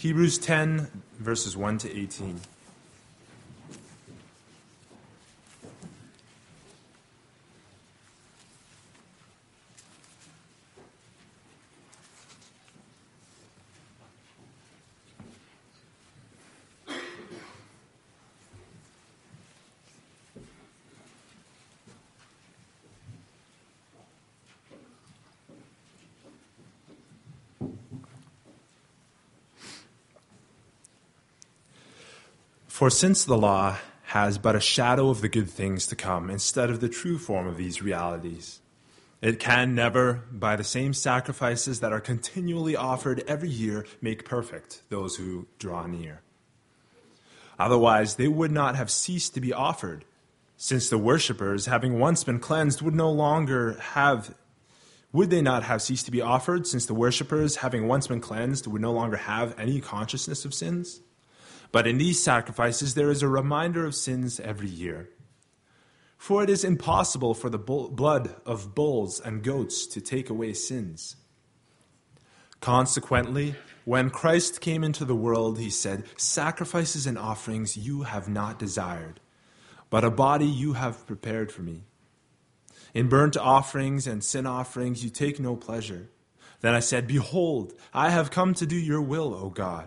Hebrews 10, verses 1 to 18. For since the law has but a shadow of the good things to come instead of the true form of these realities, it can never, by the same sacrifices that are continually offered every year, make perfect those who draw near. Otherwise, they would not have ceased to be offered, since the worshippers, having once been cleansed, would no longer have any consciousness of sins? But in these sacrifices there is a reminder of sins every year. For it is impossible for the blood of bulls and goats to take away sins. Consequently, when Christ came into the world, he said, "Sacrifices and offerings you have not desired, but a body you have prepared for me. In burnt offerings and sin offerings you take no pleasure." Then I said, "Behold, I have come to do your will, O God,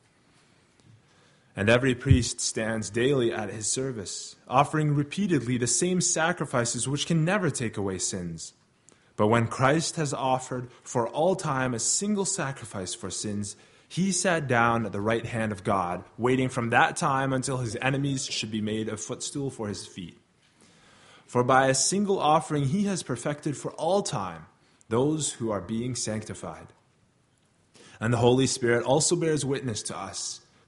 And every priest stands daily at his service, offering repeatedly the same sacrifices which can never take away sins. But when Christ has offered for all time a single sacrifice for sins, he sat down at the right hand of God, waiting from that time until his enemies should be made a footstool for his feet. For by a single offering he has perfected for all time those who are being sanctified. And the Holy Spirit also bears witness to us.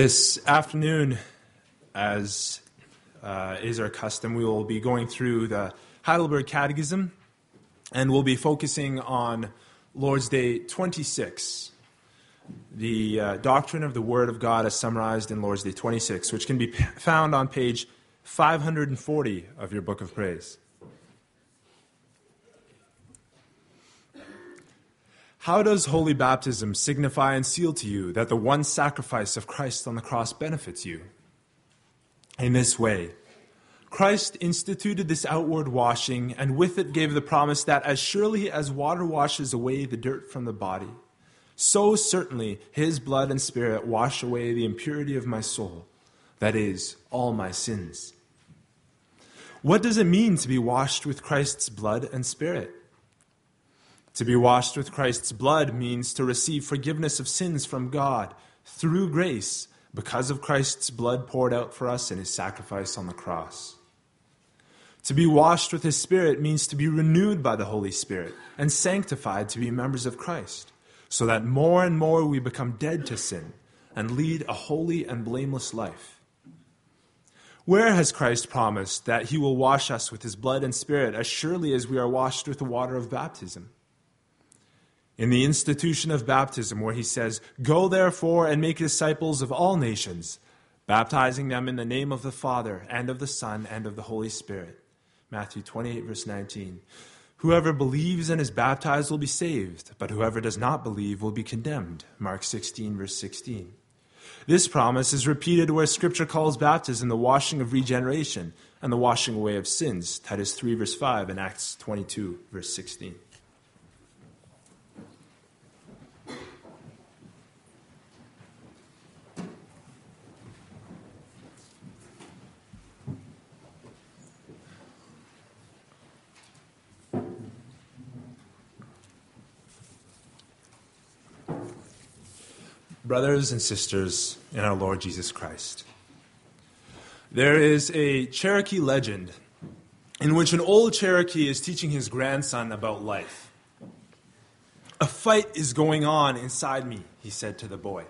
This afternoon, as is our custom, we will be going through the Heidelberg Catechism, and we'll be focusing on Lord's Day 26, the doctrine of the Word of God as summarized in Lord's Day 26, which can be found on page 540 of your Book of Praise. How does holy baptism signify and seal to you that the one sacrifice of Christ on the cross benefits you? In this way, Christ instituted this outward washing, and with it gave the promise that as surely as water washes away the dirt from the body, so certainly his blood and spirit wash away the impurity of my soul, that is, all my sins. What does it mean to be washed with Christ's blood and spirit? To be washed with Christ's blood means to receive forgiveness of sins from God through grace because of Christ's blood poured out for us in his sacrifice on the cross. To be washed with his Spirit means to be renewed by the Holy Spirit and sanctified to be members of Christ, so that more and more we become dead to sin and lead a holy and blameless life. Where has Christ promised that he will wash us with his blood and Spirit as surely as we are washed with the water of baptism? In the institution of baptism, where he says, "Go therefore and make disciples of all nations, baptizing them in the name of the Father and of the Son and of the Holy Spirit." Matthew 28, verse 19. "Whoever believes and is baptized will be saved, but whoever does not believe will be condemned." Mark 16, verse 16. This promise is repeated where Scripture calls baptism the washing of regeneration and the washing away of sins. Titus 3, verse 5 and Acts 22, verse 16. brothers and sisters in our Lord Jesus Christ. There is a Cherokee legend in which an old Cherokee is teaching his grandson about life. "A fight is going on inside me," he said to the boy.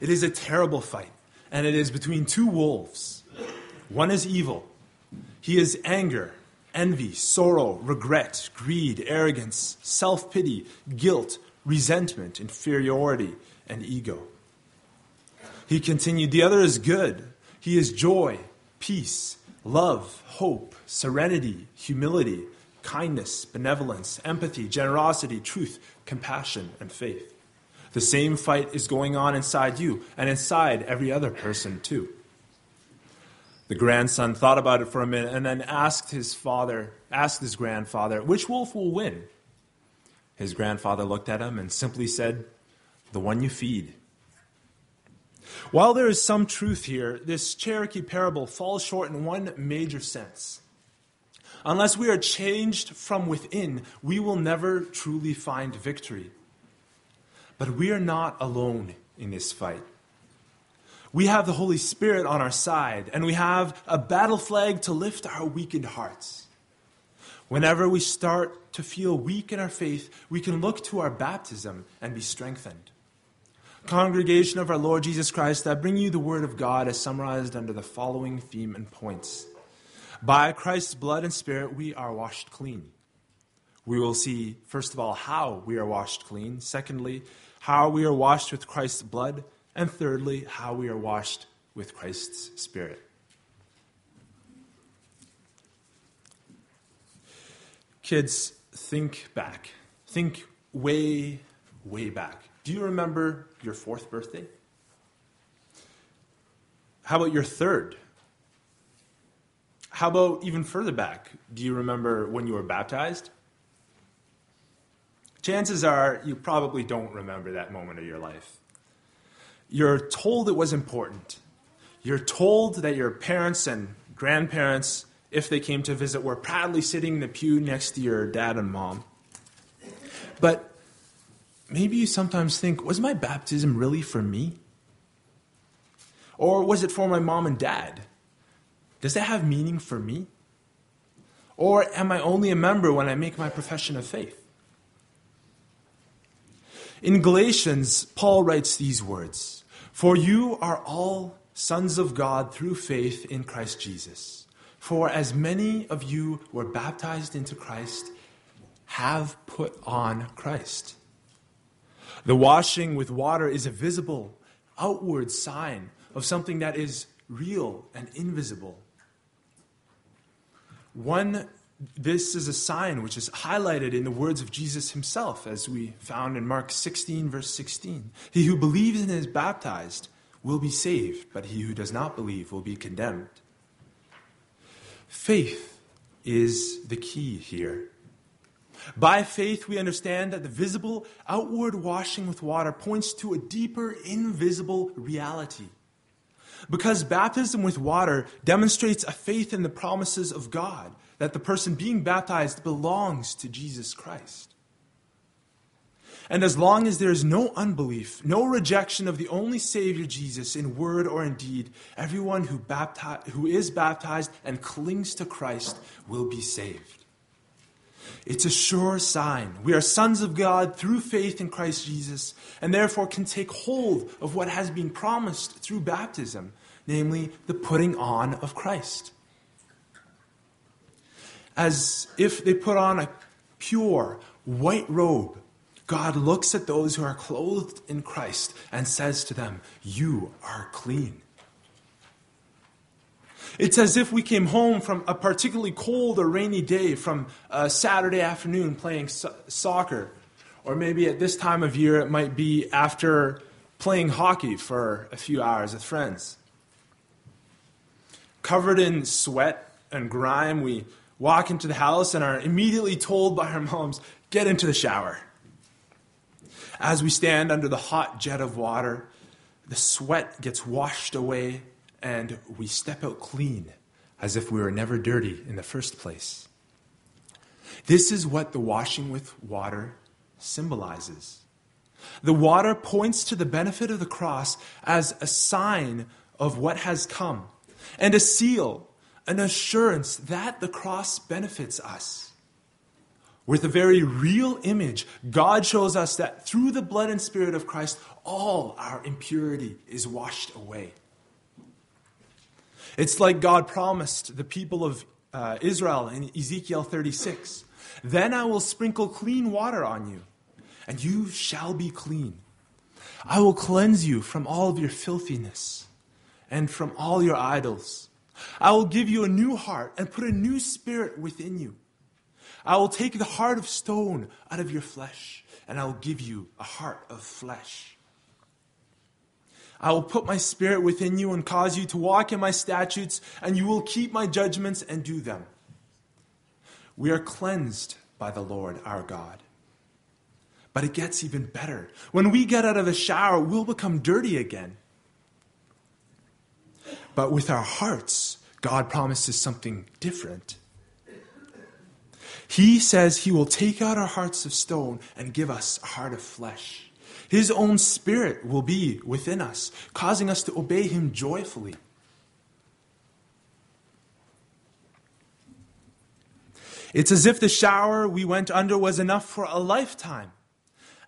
"It is a terrible fight, and it is between two wolves. One is evil. He is anger, envy, sorrow, regret, greed, arrogance, self-pity, guilt, resentment, inferiority, and ego." He continued, "The other is good. He is joy, peace, love, hope, serenity, humility, kindness, benevolence, empathy, generosity, truth, compassion, and faith. The same fight is going on inside you and inside every other person too." The grandson thought about it for a minute and then asked his grandfather, "Which wolf will win?" His grandfather looked at him and simply said, "The one you feed." While there is some truth here, this Cherokee parable falls short in one major sense. Unless we are changed from within, we will never truly find victory. But we are not alone in this fight. We have the Holy Spirit on our side, and we have a battle flag to lift our weakened hearts. Whenever we start to feel weak in our faith, we can look to our baptism and be strengthened. Congregation of our Lord Jesus Christ, I bring you the Word of God as summarized under the following theme and points. By Christ's blood and Spirit, we are washed clean. We will see, first of all, how we are washed clean. Secondly, how we are washed with Christ's blood. And thirdly, how we are washed with Christ's Spirit. Kids, think back. Think way, way back. Do you remember your 4th birthday? How about your 3rd? How about even further back? Do you remember when you were baptized? Chances are you probably don't remember that moment of your life. You're told it was important. You're told that your parents and grandparents, if they came to visit, were proudly sitting in the pew next to your dad and mom. But maybe you sometimes think, was my baptism really for me? Or was it for my mom and dad? Does that have meaning for me? Or am I only a member when I make my profession of faith? In Galatians, Paul writes these words, "For you are all sons of God through faith in Christ Jesus. For as many of you were baptized into Christ, have put on Christ." The washing with water is a visible, outward sign of something that is real and invisible. This is a sign which is highlighted in the words of Jesus himself, as we found in Mark 16, verse 16. "He who believes and is baptized will be saved, but he who does not believe will be condemned." Faith is the key here. By faith, we understand that the visible outward washing with water points to a deeper, invisible reality. Because baptism with water demonstrates a faith in the promises of God, that the person being baptized belongs to Jesus Christ. And as long as there is no unbelief, no rejection of the only Savior Jesus in word or in deed, everyone who is baptized and clings to Christ will be saved. It's a sure sign. We are sons of God through faith in Christ Jesus, and therefore can take hold of what has been promised through baptism, namely the putting on of Christ. As if they put on a pure white robe, God looks at those who are clothed in Christ and says to them, "You are clean." It's as if we came home from a particularly cold or rainy day, from a Saturday afternoon playing soccer. Or maybe at this time of year, it might be after playing hockey for a few hours with friends. Covered in sweat and grime, we walk into the house and are immediately told by our moms, "Get into the shower." As we stand under the hot jet of water, the sweat gets washed away, and we step out clean, as if we were never dirty in the first place. This is what the washing with water symbolizes. The water points to the benefit of the cross as a sign of what has come, and a seal, an assurance that the cross benefits us. With a very real image, God shows us that through the blood and Spirit of Christ, all our impurity is washed away. It's like God promised the people of Israel in Ezekiel 36, "Then I will sprinkle clean water on you, and you shall be clean. I will cleanse you from all of your filthiness and from all your idols. I will give you a new heart and put a new spirit within you. I will take the heart of stone out of your flesh, and I will give you a heart of flesh. I will put my spirit within you and cause you to walk in my statutes, and you will keep my judgments and do them." We are cleansed by the Lord our God. But it gets even better. When we get out of the shower, we'll become dirty again. But with our hearts, God promises something different. He says he will take out our hearts of stone and give us a heart of flesh. His own spirit will be within us, causing us to obey him joyfully. It's as if the shower we went under was enough for a lifetime.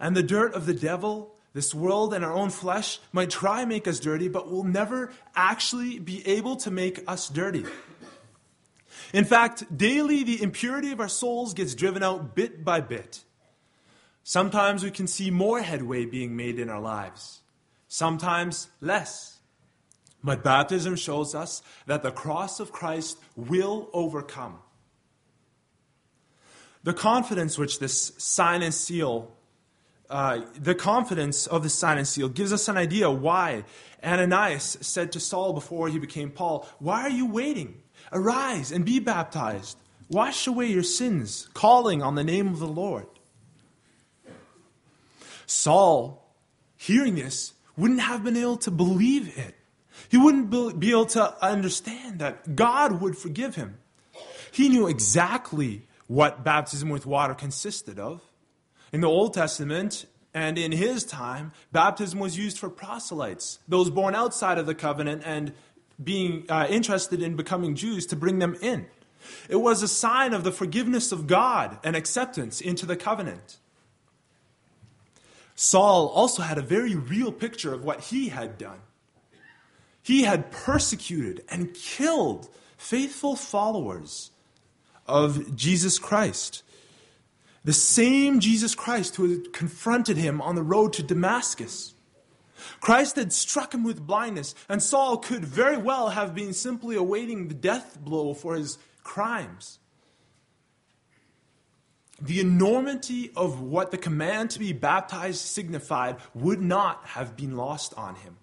And the dirt of the devil, this world, and our own flesh might try and make us dirty, but will never actually be able to make us dirty. In fact, daily the impurity of our souls gets driven out bit by bit. Sometimes we can see more headway being made in our lives, sometimes less. But baptism shows us that the cross of Christ will overcome. The confidence of the sign and seal gives us an idea why Ananias said to Saul before he became Paul, "Why are you waiting? Arise and be baptized. Wash away your sins, calling on the name of the Lord." Saul, hearing this, wouldn't have been able to believe it. He wouldn't be able to understand that God would forgive him. He knew exactly what baptism with water consisted of. In the Old Testament, and in his time, baptism was used for proselytes, those born outside of the covenant and being interested in becoming Jews, to bring them in. It was a sign of the forgiveness of God and acceptance into the covenant. Saul also had a very real picture of what he had done. He had persecuted and killed faithful followers of Jesus Christ. The same Jesus Christ who had confronted him on the road to Damascus. Christ had struck him with blindness, and Saul could very well have been simply awaiting the death blow for his crimes. The enormity of what the command to be baptized signified would not have been lost on him.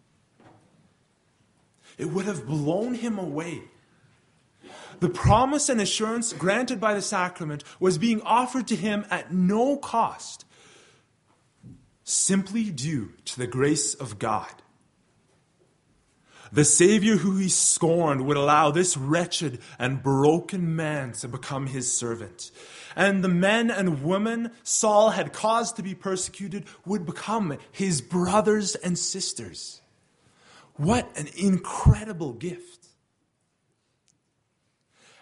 It would have blown him away. The promise and assurance granted by the sacrament was being offered to him at no cost, simply due to the grace of God. The Savior who he scorned would allow this wretched and broken man to become his servant. And the men and women Saul had caused to be persecuted would become his brothers and sisters. What an incredible gift.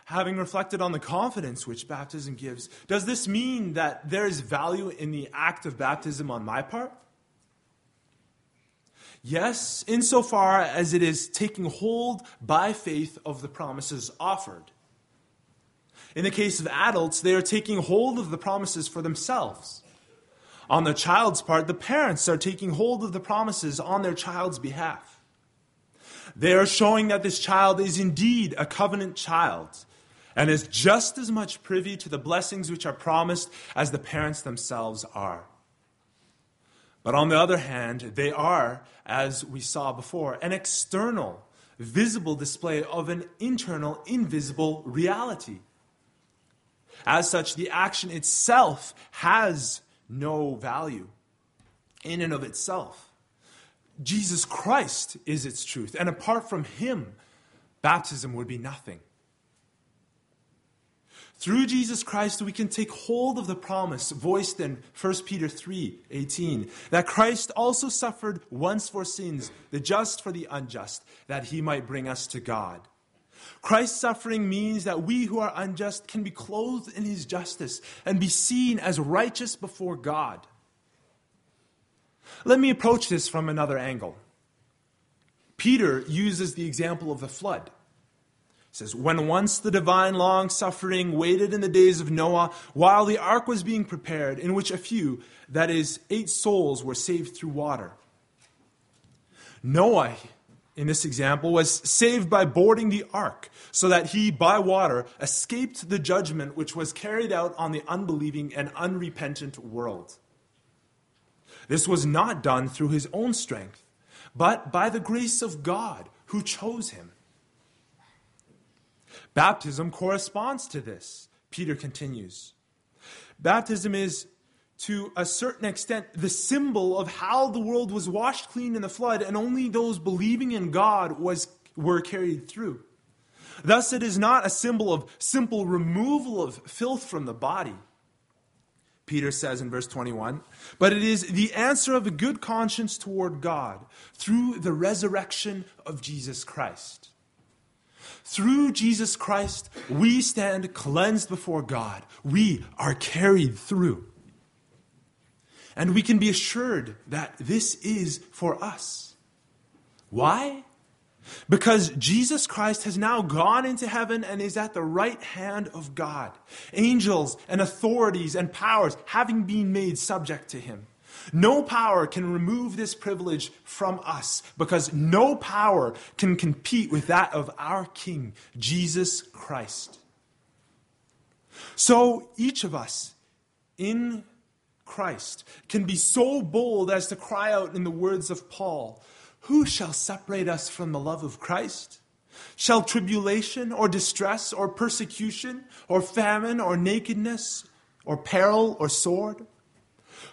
Having reflected on the confidence which baptism gives, does this mean that there is value in the act of baptism on my part? Yes, insofar as it is taking hold by faith of the promises offered. In the case of adults, they are taking hold of the promises for themselves. On the child's part, the parents are taking hold of the promises on their child's behalf. They are showing that this child is indeed a covenant child, and is just as much privy to the blessings which are promised as the parents themselves are. But on the other hand, they are, as we saw before, an external, visible display of an internal, invisible reality. As such, the action itself has no value in and of itself. Jesus Christ is its truth, and apart from him, baptism would be nothing. Through Jesus Christ, we can take hold of the promise voiced in 1 Peter 3:18, that Christ also suffered once for sins, the just for the unjust, that he might bring us to God. Christ's suffering means that we who are unjust can be clothed in his justice and be seen as righteous before God. Let me approach this from another angle. Peter uses the example of the flood. It says, when once the divine long-suffering waited in the days of Noah, while the ark was being prepared, in which a few, that is, 8 souls, were saved through water. Noah, in this example, was saved by boarding the ark, so that he, by water, escaped the judgment which was carried out on the unbelieving and unrepentant world. This was not done through his own strength, but by the grace of God, who chose him. Baptism corresponds to this, Peter continues. Baptism is, to a certain extent, the symbol of how the world was washed clean in the flood, and only those believing in God were carried through. Thus, it is not a symbol of simple removal of filth from the body, Peter says in verse 21, but it is the answer of a good conscience toward God through the resurrection of Jesus Christ. Through Jesus Christ, we stand cleansed before God. We are carried through. And we can be assured that this is for us. Why? Because Jesus Christ has now gone into heaven and is at the right hand of God. Angels and authorities and powers having been made subject to him. No power can remove this privilege from us, because no power can compete with that of our King, Jesus Christ. So each of us in Christ can be so bold as to cry out in the words of Paul, "Who shall separate us from the love of Christ? Shall tribulation or distress or persecution or famine or nakedness or peril or sword?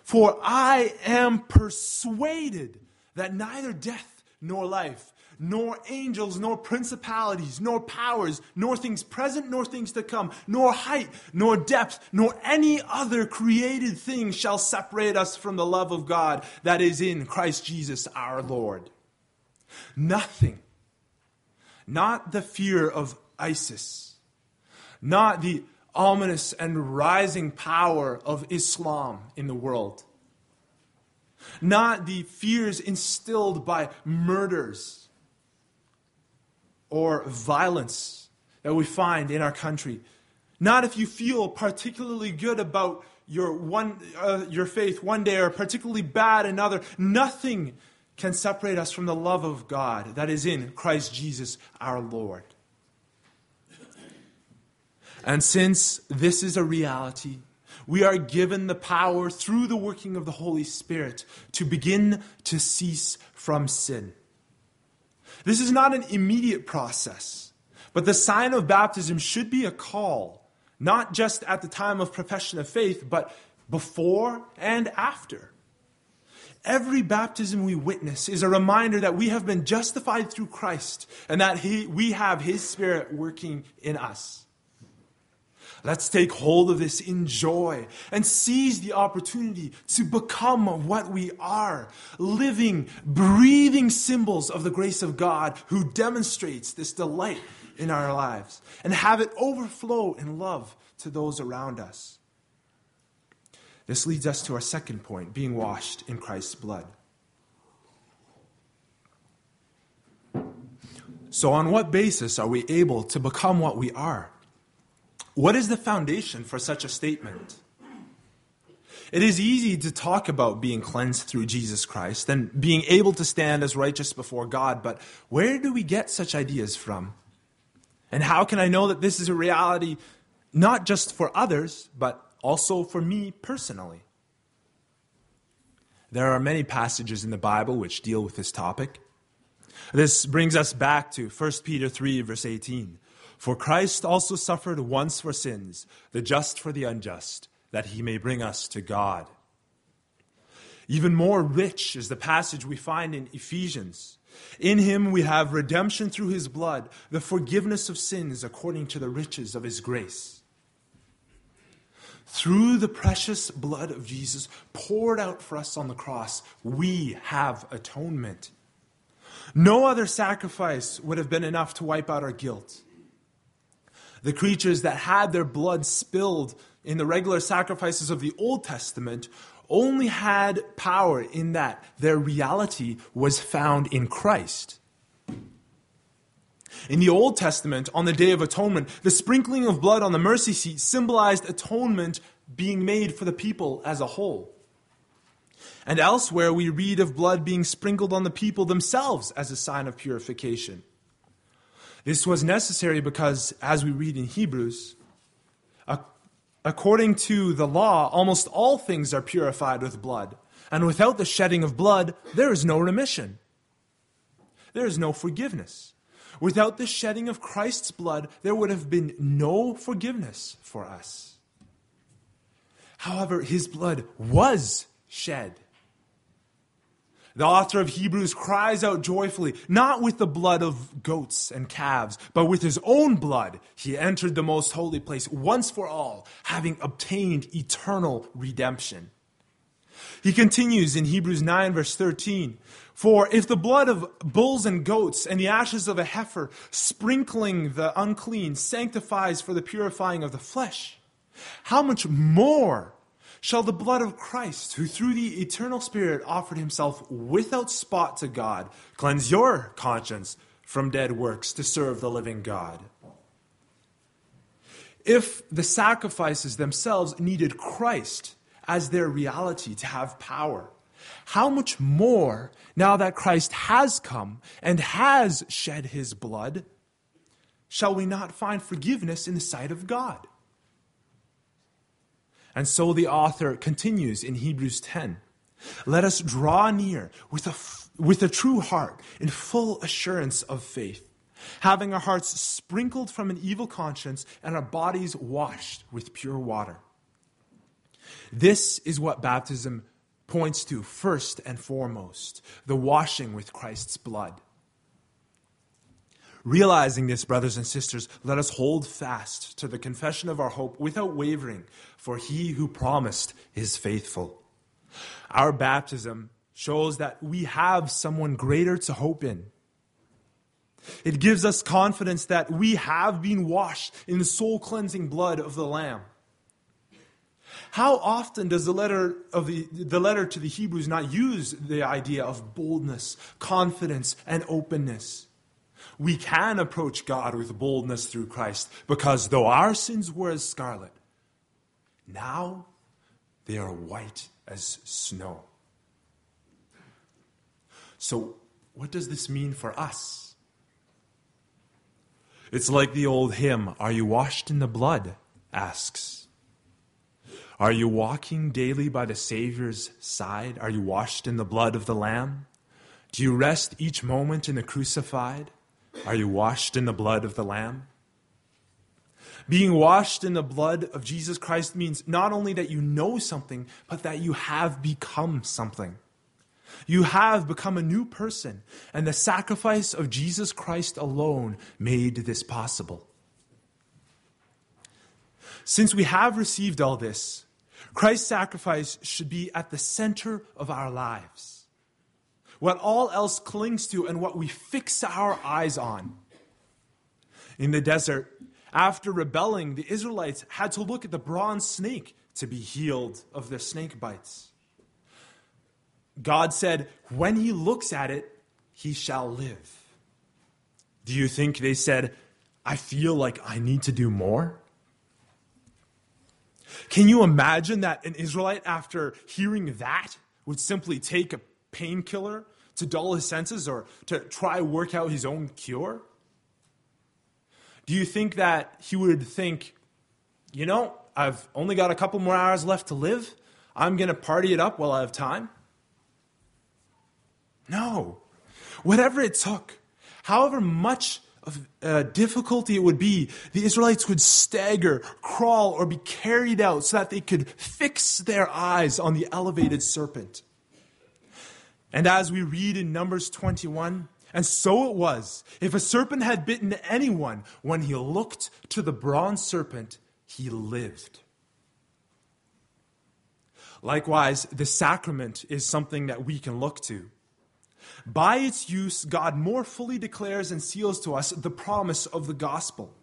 For I am persuaded that neither death nor life, nor angels, nor principalities, nor powers, nor things present, nor things to come, nor height, nor depth, nor any other created thing shall separate us from the love of God that is in Christ Jesus our Lord." Nothing, not the fear of ISIS, not the ominous and rising power of Islam in the world, not the fears instilled by murders or violence that we find in our country, not if you feel particularly good about your faith one day or particularly bad another. Nothing can separate us from the love of God that is in Christ Jesus our Lord. And since this is a reality, we are given the power through the working of the Holy Spirit to begin to cease from sin. This is not an immediate process, but the sign of baptism should be a call, not just at the time of profession of faith, but before and after. Every baptism we witness is a reminder that we have been justified through Christ and that we have his Spirit working in us. Let's take hold of this in joy and seize the opportunity to become what we are, living, breathing symbols of the grace of God who demonstrates this delight in our lives, and have it overflow in love to those around us. This leads us to our second point, being washed in Christ's blood. So on what basis are we able to become what we are? What is the foundation for such a statement? It is easy to talk about being cleansed through Jesus Christ and being able to stand as righteous before God, but where do we get such ideas from? And how can I know that this is a reality not just for others, but also for me personally? There are many passages in the Bible which deal with this topic. This brings us back to 1 Peter 3:18. For Christ also suffered once for sins, the just for the unjust, that he may bring us to God. Even more rich is the passage we find in Ephesians. In him we have redemption through his blood, the forgiveness of sins according to the riches of his grace. Through the precious blood of Jesus poured out for us on the cross, we have atonement. No other sacrifice would have been enough to wipe out our guilt. The creatures that had their blood spilled in the regular sacrifices of the Old Testament only had power in that their reality was found in Christ. In the Old Testament, on the Day of Atonement, the sprinkling of blood on the mercy seat symbolized atonement being made for the people as a whole. And elsewhere, we read of blood being sprinkled on the people themselves as a sign of purification. This was necessary because, as we read in Hebrews, according to the law, almost all things are purified with blood, and without the shedding of blood, there is no remission. There is no forgiveness. Without the shedding of Christ's blood, there would have been no forgiveness for us. However, his blood was shed. The author of Hebrews cries out joyfully, not with the blood of goats and calves, but with his own blood, he entered the most holy place once for all, having obtained eternal redemption. He continues in Hebrews 9, verse 13, "For if the blood of bulls and goats and the ashes of a heifer, sprinkling the unclean, sanctifies for the purifying of the flesh, how much more shall the blood of Christ, who through the eternal Spirit offered himself without spot to God, cleanse your conscience from dead works to serve the living God?" If the sacrifices themselves needed Christ as their reality to have power, how much more, now that Christ has come and has shed his blood, shall we not find forgiveness in the sight of God? And so the author continues in Hebrews 10. "Let us draw near with a true heart in full assurance of faith, having our hearts sprinkled from an evil conscience and our bodies washed with pure water." This is what baptism points to first and foremost, the washing with Christ's blood. Realizing this, brothers and sisters, let us hold fast to the confession of our hope without wavering, for he who promised is faithful. Our baptism shows that we have someone greater to hope in. It gives us confidence that we have been washed in the soul-cleansing blood of the Lamb. How often does the letter to the Hebrews not use the idea of boldness, confidence, and openness? We can approach God with boldness through Christ, because though our sins were as scarlet, now they are white as snow. So, what does this mean for us? It's like the old hymn, "Are you washed in the blood?" asks. Are you walking daily by the Savior's side? Are you washed in the blood of the Lamb? Do you rest each moment in the crucified? Are you washed in the blood of the Lamb? Being washed in the blood of Jesus Christ means not only that you know something, but that you have become something. You have become a new person, and the sacrifice of Jesus Christ alone made this possible. Since we have received all this, Christ's sacrifice should be at the center of our lives. What all else clings to and what we fix our eyes on. In the desert, after rebelling, the Israelites had to look at the bronze snake to be healed of their snake bites. God said, "When he looks at it, he shall live." Do you think they said, "I feel like I need to do more"? Can you imagine that an Israelite, after hearing that, would simply take a painkiller to dull his senses or to try work out his own cure? Do you think that he would think, "You know, I've only got a couple more hours left to live. I'm going to party it up while I have time"? No. Whatever it took, however much of difficulty it would be, the Israelites would stagger, crawl, or be carried out so that they could fix their eyes on the elevated serpent. And as we read in Numbers 21, "And so it was, if a serpent had bitten anyone, when he looked to the bronze serpent, he lived." Likewise, the sacrament is something that we can look to. By its use, God more fully declares and seals to us the promise of the gospel.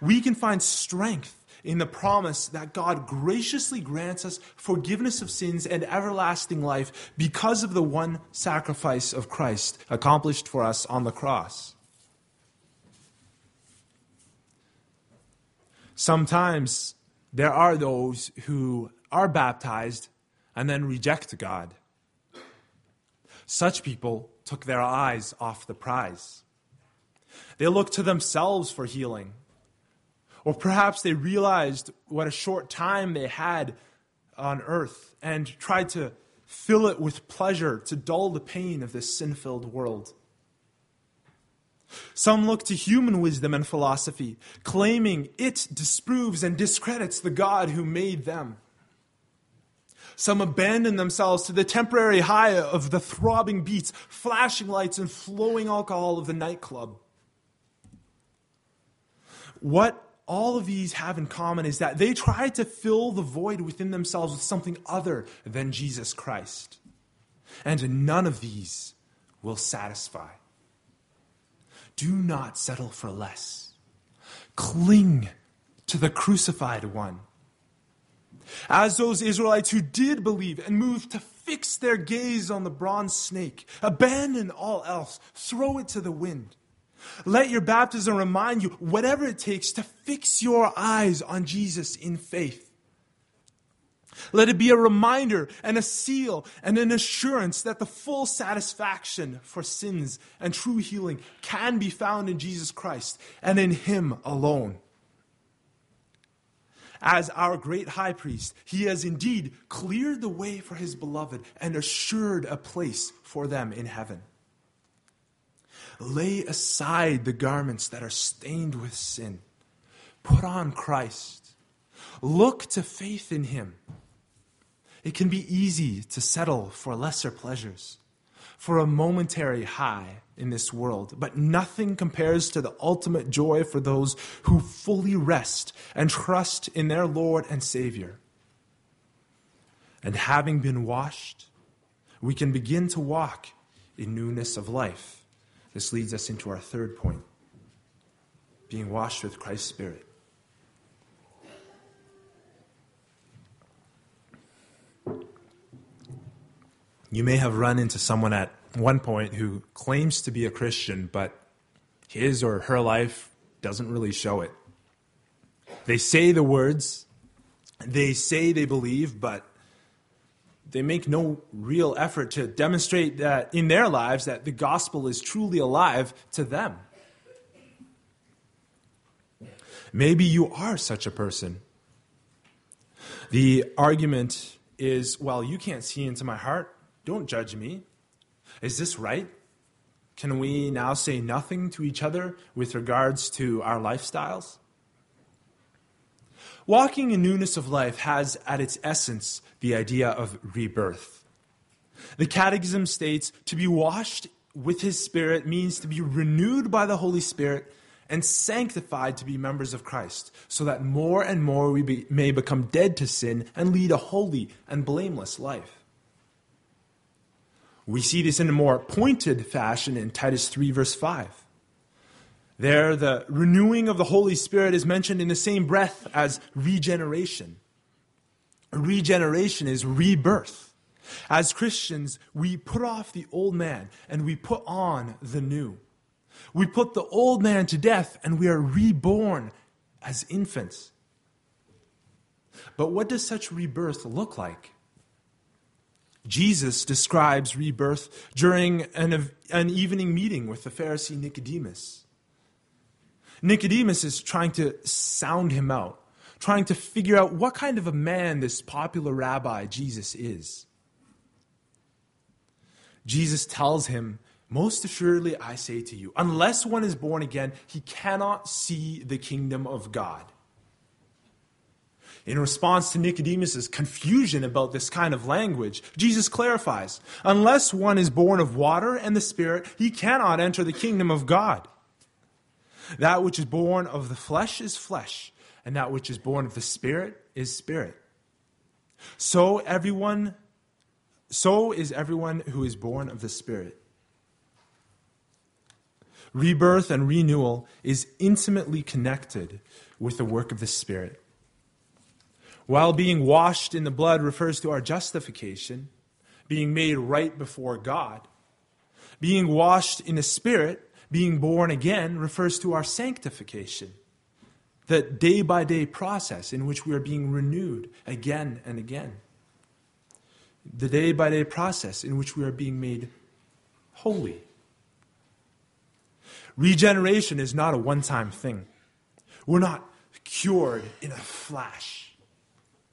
We can find strength in the promise that God graciously grants us forgiveness of sins and everlasting life because of the one sacrifice of Christ accomplished for us on the cross. Sometimes there are those who are baptized and then reject God. Such people took their eyes off the prize. They looked to themselves for healing. Or perhaps they realized what a short time they had on earth and tried to fill it with pleasure to dull the pain of this sin-filled world. Some look to human wisdom and philosophy, claiming it disproves and discredits the God who made them. Some abandon themselves to the temporary high of the throbbing beats, flashing lights, and flowing alcohol of the nightclub. What all of these have in common is that they try to fill the void within themselves with something other than Jesus Christ. And none of these will satisfy. Do not settle for less. Cling to the crucified one. As those Israelites who did believe and moved to fix their gaze on the bronze snake, abandon all else, throw it to the wind. Let your baptism remind you, whatever it takes, to fix your eyes on Jesus in faith. Let it be a reminder and a seal and an assurance that the full satisfaction for sins and true healing can be found in Jesus Christ and in Him alone. As our great high priest, He has indeed cleared the way for His beloved and assured a place for them in heaven. Lay aside the garments that are stained with sin. Put on Christ. Look to faith in Him. It can be easy to settle for lesser pleasures, for a momentary high in this world, but nothing compares to the ultimate joy for those who fully rest and trust in their Lord and Savior. And having been washed, we can begin to walk in newness of life. This leads us into our third point, being washed with Christ's Spirit. You may have run into someone at one point who claims to be a Christian, but his or her life doesn't really show it. They say the words, they say they believe, but they make no real effort to demonstrate that in their lives that the gospel is truly alive to them. Maybe you are such a person. The argument is, well, you can't see into my heart. Don't judge me. Is this right? Can we now say nothing to each other with regards to our lifestyles? Walking in newness of life has at its essence the idea of rebirth. The Catechism states, to be washed with His Spirit means to be renewed by the Holy Spirit and sanctified to be members of Christ, so that more and more we may become dead to sin and lead a holy and blameless life. We see this in a more pointed fashion in Titus 3, verse 5. There, the renewing of the Holy Spirit is mentioned in the same breath as regeneration. Regeneration is rebirth. As Christians, we put off the old man and we put on the new. We put the old man to death and we are reborn as infants. But what does such rebirth look like? Jesus describes rebirth during an evening meeting with the Pharisee Nicodemus. Nicodemus is trying to sound Him out, trying to figure out what kind of a man this popular rabbi Jesus is. Jesus tells him, most assuredly I say to you, unless one is born again, he cannot see the kingdom of God. In response to Nicodemus' confusion about this kind of language, Jesus clarifies, unless one is born of water and the Spirit, he cannot enter the kingdom of God. That which is born of the flesh is flesh, and that which is born of the Spirit is spirit. So is everyone who is born of the Spirit. Rebirth and renewal is intimately connected with the work of the Spirit. While being washed in the blood refers to our justification, being made right before God, being washed in the Spirit, being born again, refers to our sanctification, the day-by-day process in which we are being renewed again and again, the day-by-day process in which we are being made holy. Regeneration is not a one-time thing. We're not cured in a flash.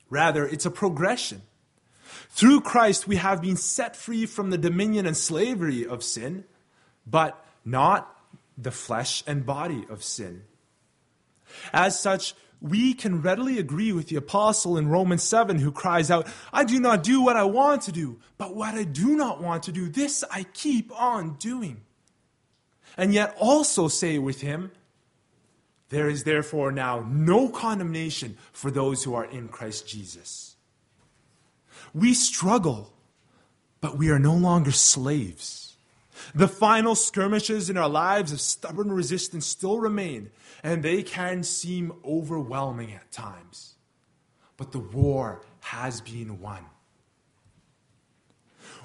Rather, it's a progression. Through Christ, we have been set free from the dominion and slavery of sin, but not the flesh and body of sin. As such, we can readily agree with the apostle in Romans 7 who cries out, "I do not do what I want to do, but what I do not want to do, this I keep on doing." And yet also say with him, "There is therefore now no condemnation for those who are in Christ Jesus." We struggle, but we are no longer slaves. The final skirmishes in our lives of stubborn resistance still remain, and they can seem overwhelming at times. But the war has been won.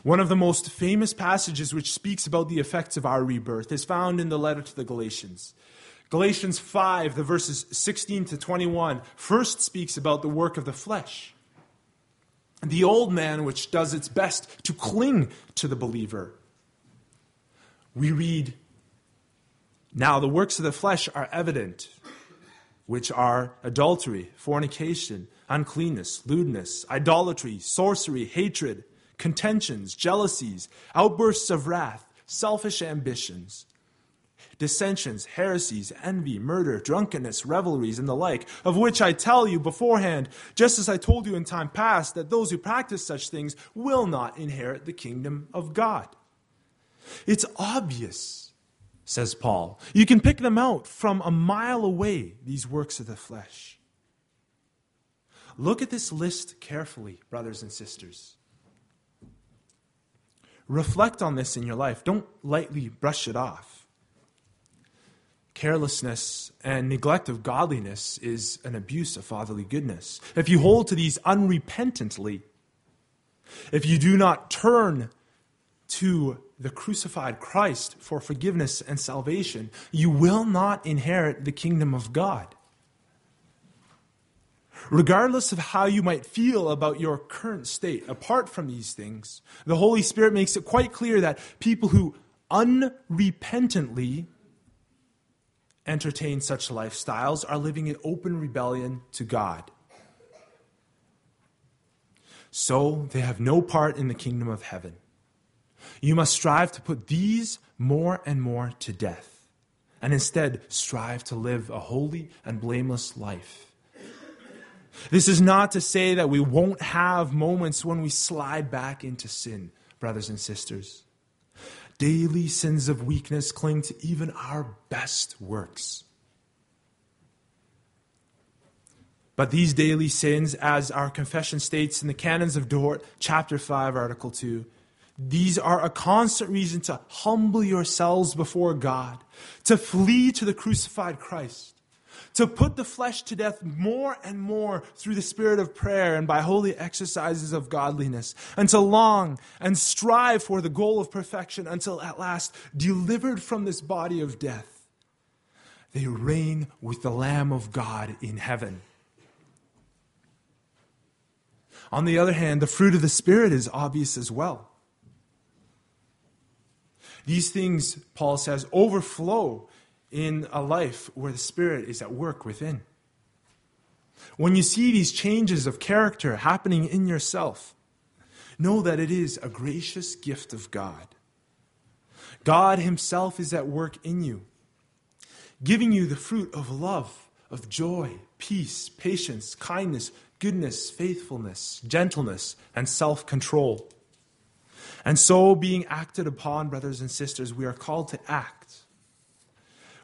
One of the most famous passages which speaks about the effects of our rebirth is found in the letter to the Galatians. Galatians 5, the verses 16 to 21, first speaks about the work of the flesh. The old man which does its best to cling to the believer. We read, "Now the works of the flesh are evident, which are adultery, fornication, uncleanness, lewdness, idolatry, sorcery, hatred, contentions, jealousies, outbursts of wrath, selfish ambitions, dissensions, heresies, envy, murder, drunkenness, revelries, and the like, of which I tell you beforehand, just as I told you in time past, that those who practice such things will not inherit the kingdom of God." It's obvious, says Paul. You can pick them out from a mile away, these works of the flesh. Look at this list carefully, brothers and sisters. Reflect on this in your life. Don't lightly brush it off. Carelessness and neglect of godliness is an abuse of fatherly goodness. If you hold to these unrepentantly, if you do not turn to the crucified Christ for forgiveness and salvation, you will not inherit the kingdom of God. Regardless of how you might feel about your current state, apart from these things, the Holy Spirit makes it quite clear that people who unrepentantly entertain such lifestyles are living in open rebellion to God. So they have no part in the kingdom of heaven. You must strive to put these more and more to death, and instead strive to live a holy and blameless life. This is not to say that we won't have moments when we slide back into sin, brothers and sisters. Daily sins of weakness cling to even our best works. But these daily sins, as our confession states in the Canons of Dort, chapter 5, article 2, these are a constant reason to humble yourselves before God, to flee to the crucified Christ, to put the flesh to death more and more through the spirit of prayer and by holy exercises of godliness, and to long and strive for the goal of perfection until at last, delivered from this body of death, they reign with the Lamb of God in heaven. On the other hand, the fruit of the Spirit is obvious as well. These things, Paul says, overflow in a life where the Spirit is at work within. When you see these changes of character happening in yourself, know that it is a gracious gift of God. God Himself is at work in you, giving you the fruit of love, of joy, peace, patience, kindness, goodness, faithfulness, gentleness, and self-control. And so, being acted upon, brothers and sisters, we are called to act.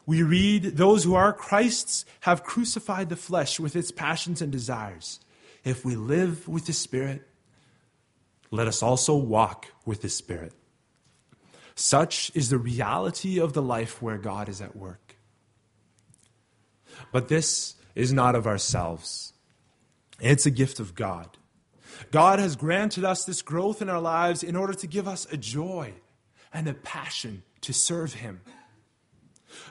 We read, "Those who are Christ's have crucified the flesh with its passions and desires. If we live with the Spirit, let us also walk with the Spirit. Such is the reality of the life where God is at work. But this is not of ourselves. It's a gift of God. God has granted us this growth in our lives in order to give us a joy and a passion to serve Him.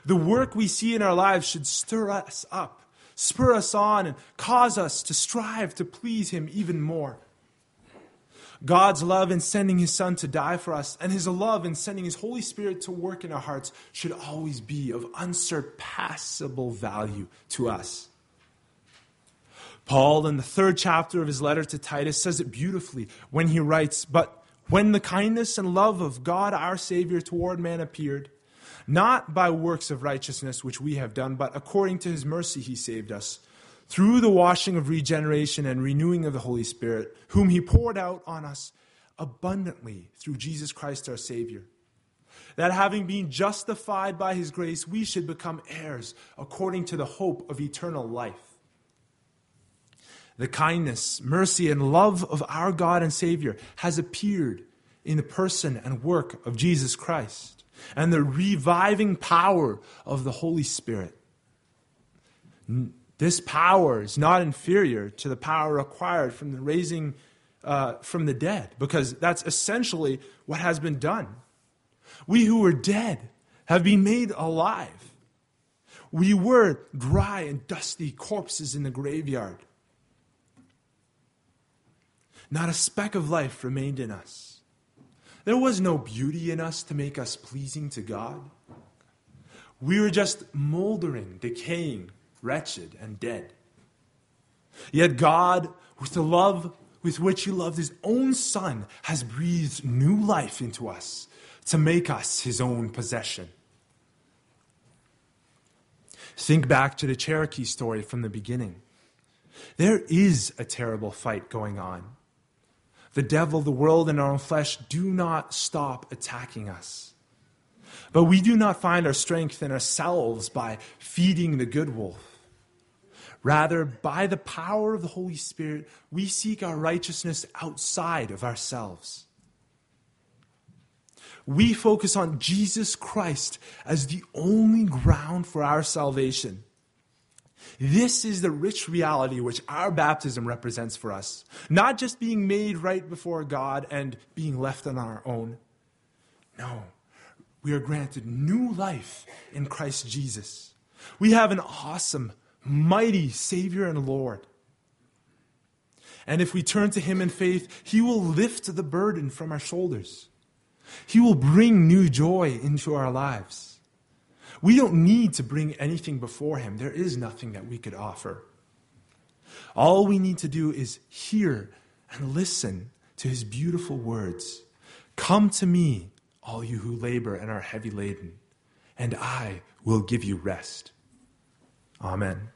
The work we see in our lives should stir us up, spur us on, and cause us to strive to please Him even more. God's love in sending His Son to die for us and His love in sending His Holy Spirit to work in our hearts should always be of unsurpassable value to us. Paul, in the 3rd chapter of his letter to Titus, says it beautifully when he writes, "But when the kindness and love of God our Savior toward man appeared, not by works of righteousness which we have done, but according to His mercy He saved us, through the washing of regeneration and renewing of the Holy Spirit, whom He poured out on us abundantly through Jesus Christ our Savior, that having been justified by His grace, we should become heirs according to the hope of eternal life." The kindness, mercy, and love of our God and Savior has appeared in the person and work of Jesus Christ and the reviving power of the Holy Spirit. This power is not inferior to the power acquired from the raising from the dead, because that's essentially what has been done. We who were dead have been made alive. We were dry and dusty corpses in the graveyard. Not a speck of life remained in us. There was no beauty in us to make us pleasing to God. We were just moldering, decaying, wretched, and dead. Yet God, with the love with which He loved His own Son, has breathed new life into us to make us His own possession. Think back to the Cherokee story from the beginning. There is a terrible fight going on. The devil, the world, and our own flesh do not stop attacking us. But we do not find our strength in ourselves by feeding the good wolf. Rather, by the power of the Holy Spirit, we seek our righteousness outside of ourselves. We focus on Jesus Christ as the only ground for our salvation. This is the rich reality which our baptism represents for us, not just being made right before God and being left on our own. No, we are granted new life in Christ Jesus. We have an awesome, mighty Savior and Lord. And if we turn to Him in faith, He will lift the burden from our shoulders. He will bring new joy into our lives. We don't need to bring anything before Him. There is nothing that we could offer. All we need to do is hear and listen to His beautiful words. "Come to me, all you who labor and are heavy laden, and I will give you rest." Amen.